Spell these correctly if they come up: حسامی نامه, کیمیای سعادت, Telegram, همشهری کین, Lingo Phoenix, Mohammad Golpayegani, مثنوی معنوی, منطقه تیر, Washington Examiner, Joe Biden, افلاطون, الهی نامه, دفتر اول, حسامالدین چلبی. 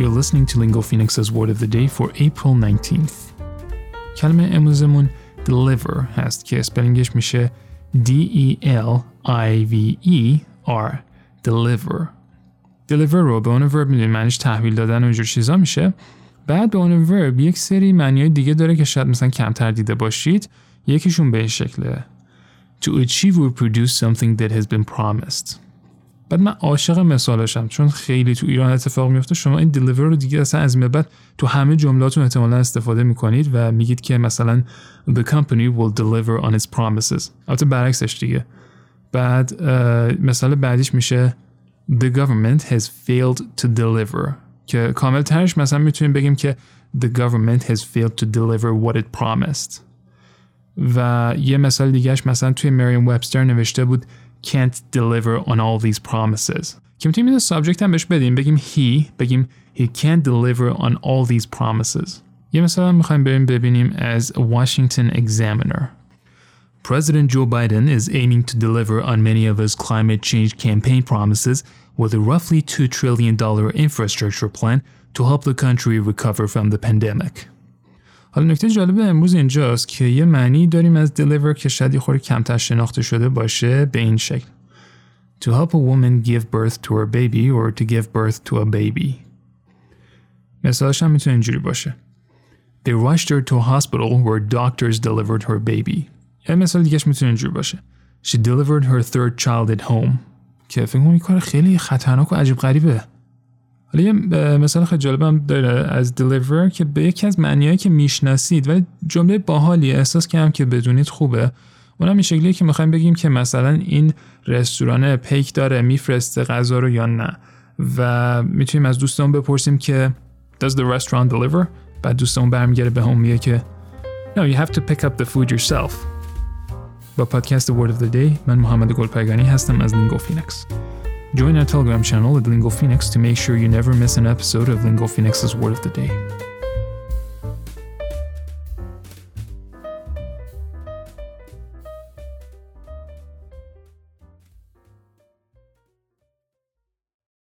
You're listening to Lingo Phoenix's Word of the Day for April 19th. کلمه امروزمون deliver هست که اسپلینگش میشه D-E-L-I-V-E-R deliver. deliver رو به اون ورب میدونیم معنیش تحویل دادن و اینجور چیزا میشه. بعد به اون ورب یک سری معنیای دیگه داره که شاید مثلا کمتر دیده باشید. یکیشون به این شکله to achieve or produce something that has been promised. بعد من عاشق مثالشم چون خیلی تو ایران اتفاق میفته. شما این deliver رو دیگه اصلا از این بعد تو همه جملاتون احتمالاً استفاده میکنید و میگید که مثلا the company will deliver on its promises. البته برعکسش دیگه. بعد مثال بعدیش میشه the government has failed to deliver که کامل ترش مثلا میتونیم بگیم که the government has failed to deliver what it promised. و یه مثال دیگهش مثلا توی مریم وبستر نوشته بود can't deliver on all these promises. که میتونیم این سابجکت هم بهش بدیم بگیم he can't deliver on all these promises. یه مثال هم میخوایم بریم ببینیم از Washington Examiner. President Joe Biden is aiming to deliver on many of his climate change campaign promises with a roughly $2 trillion infrastructure plan to help the country recover from the pandemic. حالا نکته جالب امروز اینجاست که یه معنی داریم از deliver که شاید یه خورده کمتر شناخته شده باشه به این شکل. To help a woman give birth to her baby or to give birth to a baby. مثالش هم میتونه اینجوری باشه. They rushed her to a hospital where doctors delivered her baby. یه مثال دیگهش میتونه اینجوری باشه. She delivered her third child at home. که فکر کنم این کار خیلی خطرناک و عجیب غریبه. حالا یه مثال خیلی جالبم داره از deliver که به یکی از معنیایی که میشناسید ولی جمله باحالیه احساس کردم که بدونید خوبه. اونم این شکلیه که میخوایم بگیم که مثلا این رستوران پیک داره میفرسته غذا رو یا نه و میتونیم از دوستمون بپرسیم که does the restaurant deliver؟ بعد دوستمون برمیگره به هم میگه که no you have to pick up the food yourself. با پادکست Word of the Day من محمد گلپایگانی هستم از لینگو فینیکس. Join our Telegram channel at Lingo Phoenix to make sure you never miss an episode of Lingo Phoenix's Word of the Day.